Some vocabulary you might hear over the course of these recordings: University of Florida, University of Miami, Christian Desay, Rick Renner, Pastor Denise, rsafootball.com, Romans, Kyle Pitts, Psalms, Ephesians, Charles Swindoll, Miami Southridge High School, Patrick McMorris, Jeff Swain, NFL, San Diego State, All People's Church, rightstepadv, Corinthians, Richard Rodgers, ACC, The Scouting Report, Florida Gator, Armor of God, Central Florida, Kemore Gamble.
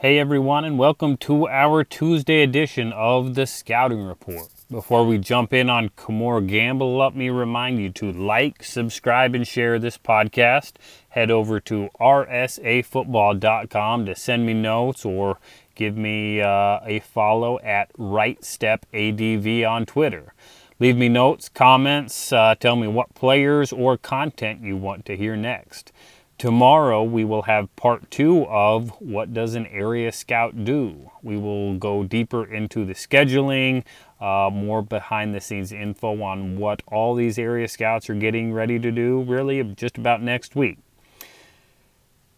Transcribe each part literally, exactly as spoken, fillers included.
Hey everyone, and welcome to our Tuesday edition of the Scouting Report. Before we jump in on Kemore Gamble, let me remind you to like, subscribe, and share this podcast. Head over to r s a football dot com to send me notes or give me uh, a follow at right step A D V on Twitter. Leave me notes, comments, uh, tell me what players or content you want to hear next. Tomorrow we will have part two of What Does an Area Scout Do? We will go deeper into the scheduling, uh, more behind the scenes info on what all these area scouts are getting ready to do, really just about next week.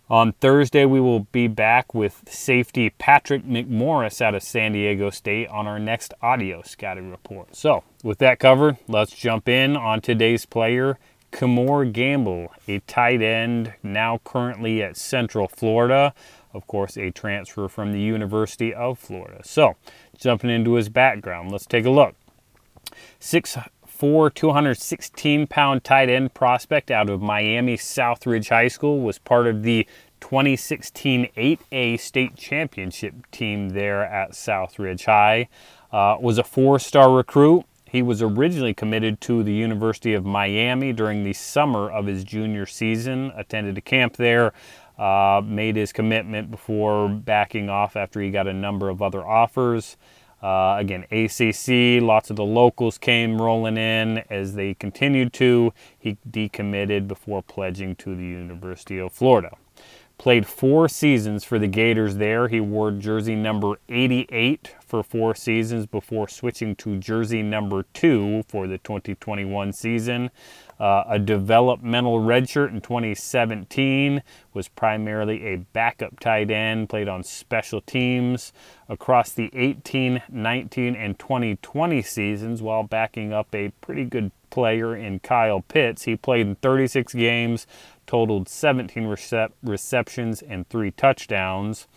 On Thursday we will be back with safety Patrick McMorris out of San Diego State on our next audio scouting report. So with that covered, let's jump in on today's player, Kemore Gamble, a tight end now currently at Central Florida, of course a transfer from the University of Florida. So, jumping into his background, let's take a look. six foot four, two hundred sixteen pound tight end prospect out of Miami Southridge High School, was part of the twenty sixteen eight A state championship team there at Southridge High, uh, was a four-star recruit. He was originally committed to the University of Miami during the summer of his junior season, attended a camp there, uh, made his commitment before backing off after he got a number of other offers. Uh, again, A C C, lots of the locals came rolling in as they continued to. He decommitted before pledging to the University of Florida. Played four seasons for the Gators there. He wore jersey number eighty-eight for four seasons before switching to jersey number two for the twenty twenty-one season. Uh, a developmental redshirt in twenty seventeen, was primarily a backup tight end, played on special teams across the eighteen, nineteen, and twenty twenty seasons while backing up a pretty good player in Kyle Pitts. He played in thirty-six games, totaled seventeen recep- receptions and three touchdowns.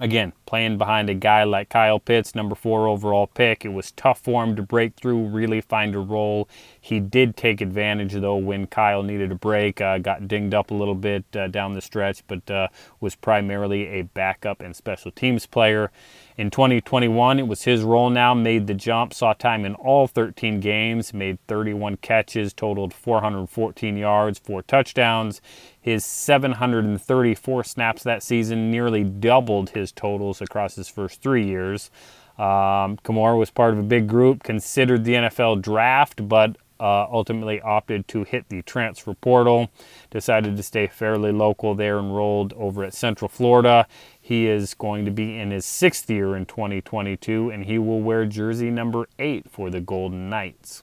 Again, playing behind a guy like Kyle Pitts, number four overall pick, it was tough for him to break through, really find a role. He did take advantage, though, when Kyle needed a break, uh, got dinged up a little bit uh, down the stretch, but uh, was primarily a backup and special teams player. In twenty twenty-one, it was his role now, made the jump, saw time in all thirteen games, made thirty-one catches, totaled four hundred fourteen yards, four touchdowns. His seven hundred thirty-four snaps that season nearly doubled his totals across his first three years. Um, Kemore was part of a big group, considered the N F L draft, but uh, ultimately opted to hit the transfer portal, decided to stay fairly local there, enrolled over at Central Florida. He is going to be in his sixth year in twenty twenty-two, and he will wear jersey number eight for the Golden Knights.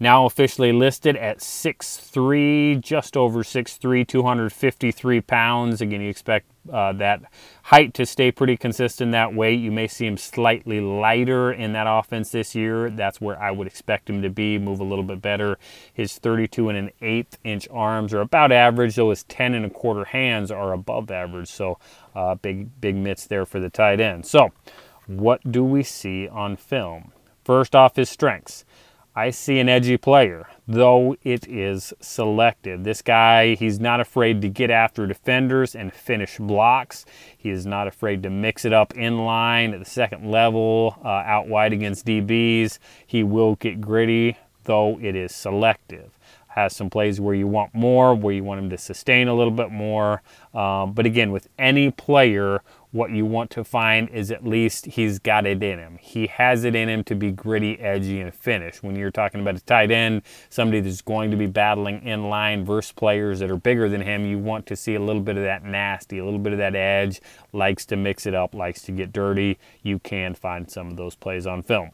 Now officially listed at six three, just over six three, two hundred fifty-three pounds. Again, you expect uh, that height to stay pretty consistent, that weight. You may see him slightly lighter in that offense this year. That's where I would expect him to be, move a little bit better. His thirty-two and an eighth inch arms are about average, though his ten and a quarter hands are above average. So Uh, big, big mitts there for the tight end. So, what do we see on film? First off, his strengths. I see an edgy player, though it is selective. This guy, he's not afraid to get after defenders and finish blocks. He is not afraid to mix it up in line at the second level, uh, out wide against D Bs. He will get gritty, though it is selective. Has some plays where you want more, where you want him to sustain a little bit more. Um, but again, with any player, what you want to find is at least he's got it in him. He has it in him to be gritty, edgy, and finish. When you're talking about a tight end, somebody that's going to be battling in line versus players that are bigger than him, you want to see a little bit of that nasty, a little bit of that edge, likes to mix it up, likes to get dirty. You can find some of those plays on film.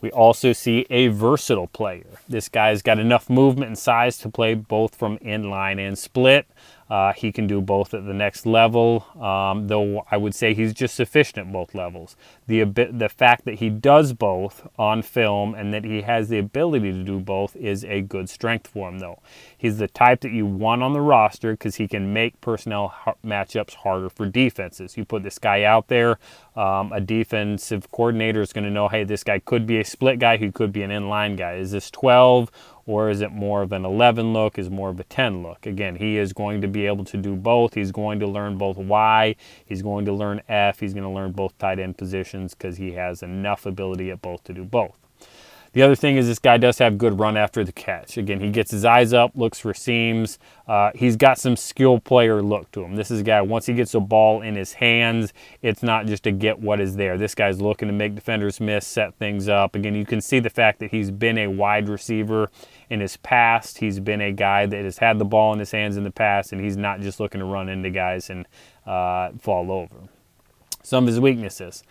We also see a versatile player. This guy's got enough movement and size to play both from inline and split. Uh, he can do both at the next level, um, though I would say he's just sufficient at both levels. The, the fact that he does both on film and that he has the ability to do both is a good strength for him, though. He's the type that you want on the roster because he can make personnel ha- matchups harder for defenses. You put this guy out there, um, a defensive coordinator is going to know, hey, this guy could be a split guy, he could be an inline guy. Is this twelve? or is it more of an eleven look, is more of a ten look? Again, he is going to be able to do both. He's going to learn both Y, he's going to learn F, he's going to learn both tight end positions because he has enough ability at both to do both. The other thing is this guy does have good run after the catch. Again, he gets his eyes up, looks for seams. Uh, he's got some skill player look to him. This is a guy, once he gets a ball in his hands, it's not just to get what is there. This guy's looking to make defenders miss, set things up. Again, you can see the fact that he's been a wide receiver in his past. He's been a guy that has had the ball in his hands in the past, and he's not just looking to run into guys and uh, fall over. Some of his weaknesses.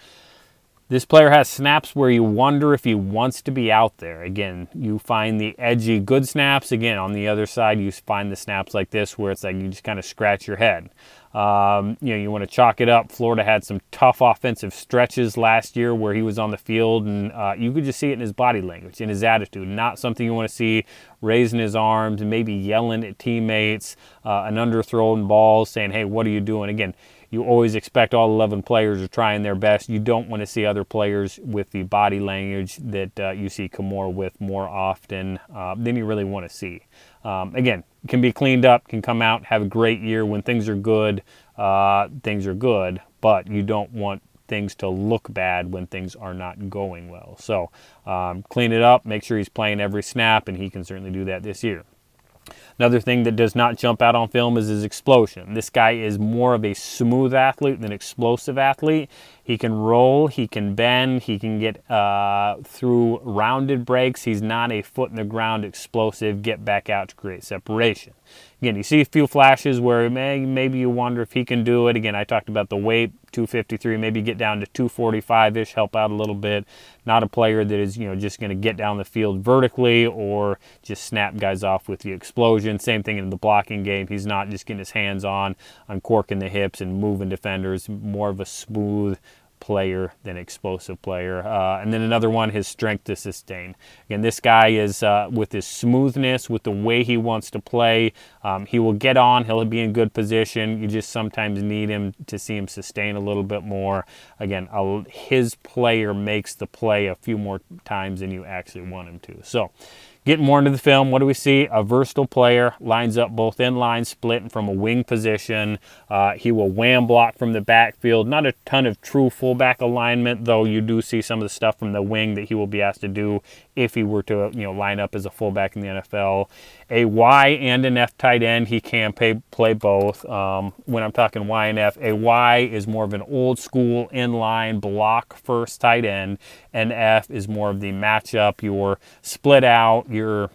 This player has snaps where you wonder if he wants to be out there. Again, you find the edgy good snaps. Again, on the other side, you find the snaps like this where it's like you just kind of scratch your head. Um, you know, you want to chalk it up. Florida had some tough offensive stretches last year where he was on the field, and uh, you could just see it in his body language, in his attitude. Not something you want to see raising his arms and maybe yelling at teammates, uh, an underthrown ball, saying, hey, what are you doing? Again, you always expect all eleven players are trying their best. You don't want to see other players with the body language that uh, you see Kemore with more often uh, than you really want to see. Um, again, can be cleaned up, can come out, have a great year. When things are good, uh, things are good, but you don't want things to look bad when things are not going well. So um, clean it up, make sure he's playing every snap, and he can certainly do that this year. Another thing that does not jump out on film is his explosion. This guy is more of a smooth athlete than explosive athlete. He can roll, he can bend, he can get uh, through rounded breaks. He's not a foot in the ground explosive, get back out to create separation. Again, you see a few flashes where may, maybe you wonder if he can do it. Again, I talked about the weight, two fifty-three, maybe get down to two forty-five-ish, help out a little bit. Not a player that is, you know, just going to get down the field vertically or just snap guys off with the explosion. Same thing in the blocking game. He's not just getting his hands on, uncorking the hips and moving defenders. More of a smooth player than explosive player. Uh, and then another one, his strength to sustain. Again, this guy is, uh, with his smoothness, with the way he wants to play, um, he will get on, he'll be in good position. You just sometimes need him to see him sustain a little bit more. Again, a, his player makes the play a few more times than you actually want him to. So, getting more into the film, what do we see? A versatile player, lines up both in-line split and from a wing position. Uh, he will wham block from the backfield. Not a ton of true fullback alignment, though you do see some of the stuff from the wing that he will be asked to do if he were to, you know, line up as a fullback in the N F L. A Y and an F tight end, he can pay, play both. Um, when I'm talking Y and F, a Y is more of an old-school in-line block first tight end, and F is more of the matchup, your split out, your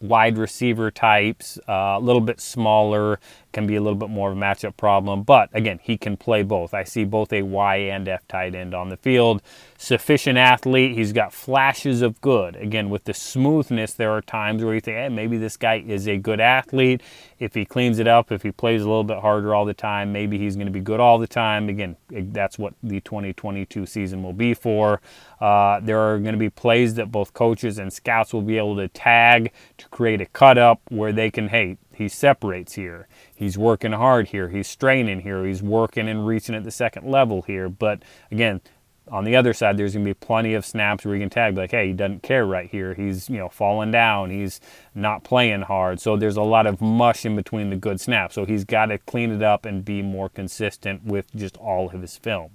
wide receiver types, uh, a little bit smaller, can be a little bit more of a matchup problem. But again, he can play both. I see both a Y and F tight end on the field. Sufficient athlete. He's got flashes of good. Again, with the smoothness, there are times where you think, hey, maybe this guy is a good athlete. If he cleans it up, if he plays a little bit harder all the time, maybe he's going to be good all the time. Again, that's what the twenty twenty-two season will be for. Uh, there are going to be plays that both coaches and scouts will be able to tag to create a cut up where they can, hey, he separates here. He's working hard here. He's straining here. He's working and reaching at the second level here. But again, on the other side, there's going to be plenty of snaps where you can tag like, hey, he doesn't care right here. He's, you know, falling down. He's not playing hard. So there's a lot of mush in between the good snaps. So he's got to clean it up and be more consistent with just all of his film.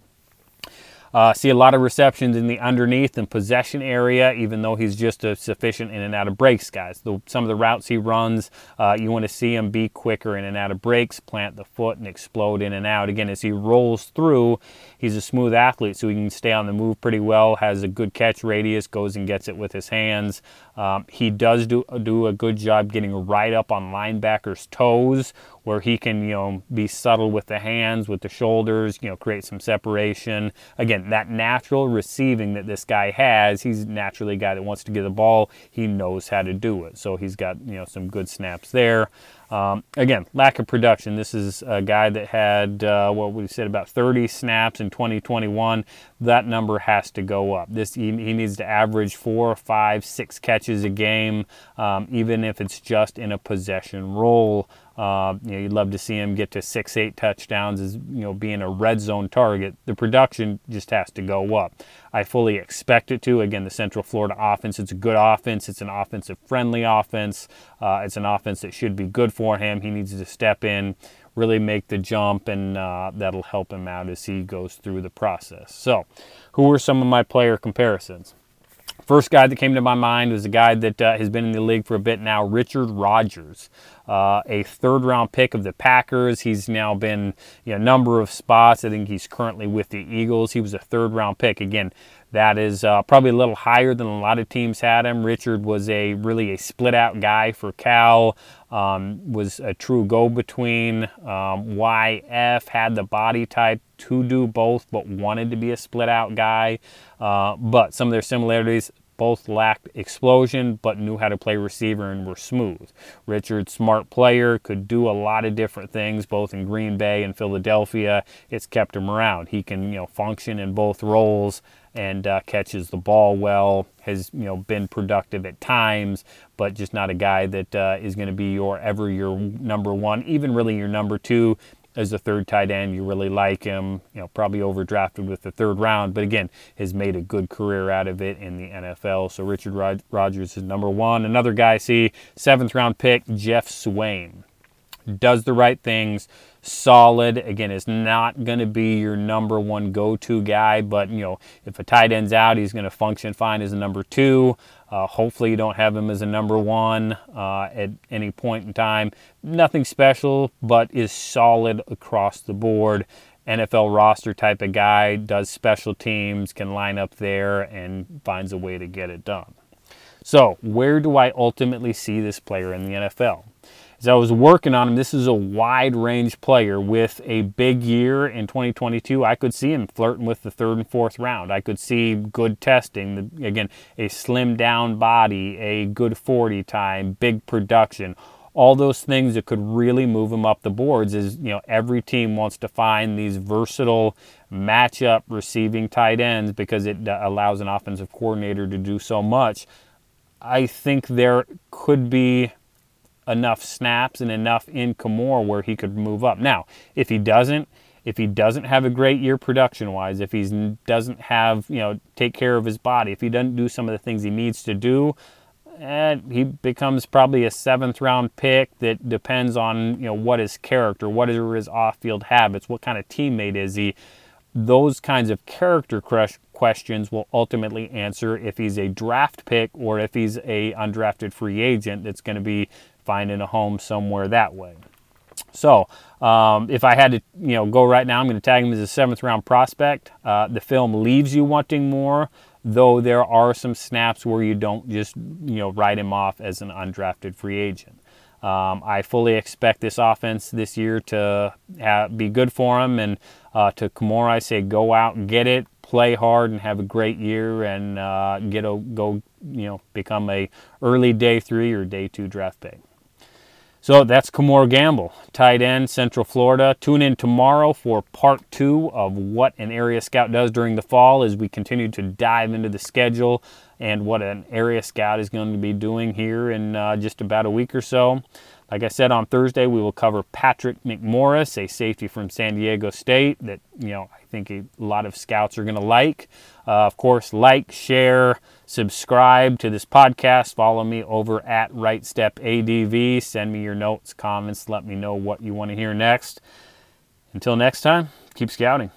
Uh, see a lot of receptions in the underneath and possession area, even though he's just a sufficient in and out of breaks, guys. The, some of the routes he runs, uh, you want to see him be quicker in and out of breaks, plant the foot, and explode in and out. Again, as he rolls through, he's a smooth athlete, so he can stay on the move pretty well, has a good catch radius, goes and gets it with his hands. Um, he does do, do a good job getting right up on linebackers' toes, where he can, you know, be subtle with the hands, with the shoulders, you know, create some separation. Again, that natural receiving that this guy has, he's naturally a guy that wants to get the ball. He knows how to do it. So he's got, you know, some good snaps there. Um, again, lack of production. This is a guy that had, uh, what we said, about thirty snaps in twenty twenty-one. That number has to go up. This He, he needs to average four, five, six catches a game, um, even if it's just in a possession role. Uh, you know, you'd love to see him get to six, eight touchdowns as, you know, being a red zone target. The production just has to go up. I fully expect it to. Again, the Central Florida offense, it's a good offense. It's an offensive-friendly offense. Uh, it's an offense that should be good for him. He needs to step in, really make the jump, and uh, that'll help him out as he goes through the process. So, who were some of my player comparisons? First guy that came to my mind was a guy that uh, has been in the league for a bit now, Richard Rodgers, uh, a third-round pick of the Packers. He's now been you know, a number of spots. I think he's currently with the Eagles. He was a third-round pick. Again, that is uh, probably a little higher than a lot of teams had him. Richard was a really a split-out guy for Cal, um, was a true go-between. Um, Y F had the body type to do both, but wanted to be a split-out guy. Uh, but some of their similarities, both lacked explosion, but knew how to play receiver and were smooth. Richard, smart player, could do a lot of different things, both in Green Bay and Philadelphia. It's kept him around. He can, you know, function in both roles and uh, catches the ball well. Has, you know, been productive at times, but just not a guy that uh, is going to be your ever your number one, even really your number two. As a third tight end, you really like him, you know, probably overdrafted with the third round, but again, has made a good career out of it in the N F L. So Richard Rod- Rodgers is number one. Another guy I see, seventh round pick, Jeff Swain. Does the right things, solid. Again, is not going to be your number one go-to guy, but, you know, if a tight end's out, he's going to function fine as a number two. Uh, hopefully you don't have him as a number one uh, at any point in time. Nothing special, but is solid across the board. N F L roster type of guy, does special teams, can line up there, and finds a way to get it done. So, where do I ultimately see this player in the N F L? As I was working on him, this is a wide-range player with a big year in twenty twenty-two. I could see him flirting with the third and fourth round. I could see good testing. Again, a slimmed-down body, a good forty time, big production. All those things that could really move him up the boards is, you know, every team wants to find these versatile matchup receiving tight ends because it allows an offensive coordinator to do so much. I think there could be enough snaps and enough in Kemore where he could move up. Now, if he doesn't, if he doesn't have a great year production-wise, if he doesn't have, you know, take care of his body, if he doesn't do some of the things he needs to do, eh, he becomes probably a seventh-round pick that depends on, you know, what his character, what are his off-field habits, what kind of teammate is he. Those kinds of character crush questions will ultimately answer if he's a draft pick or if he's a undrafted free agent that's going to be finding a home somewhere that way. So um, if I had to, you know, go right now, I'm going to tag him as a seventh round prospect. Uh, the film leaves you wanting more, though there are some snaps where you don't just, you know, write him off as an undrafted free agent. Um, I fully expect this offense this year to have, be good for him, and uh, to Kemore, I say go out and get it, play hard, and have a great year, and uh, get a, go, you know, become a early day three or day two draft pick. So that's Kemore Gamble, tight end, Central Florida. Tune in tomorrow for part two of what an area scout does during the fall as we continue to dive into the schedule and what an area scout is going to be doing here in uh, just about a week or so. Like I said, on Thursday, we will cover Patrick McMorris, a safety from San Diego State that, you know, I think a lot of scouts are going to like. Uh, of course, like, share, subscribe to this podcast. Follow me over at right step A D V. Send me your notes, comments. Let me know what you want to hear next. Until next time, keep scouting.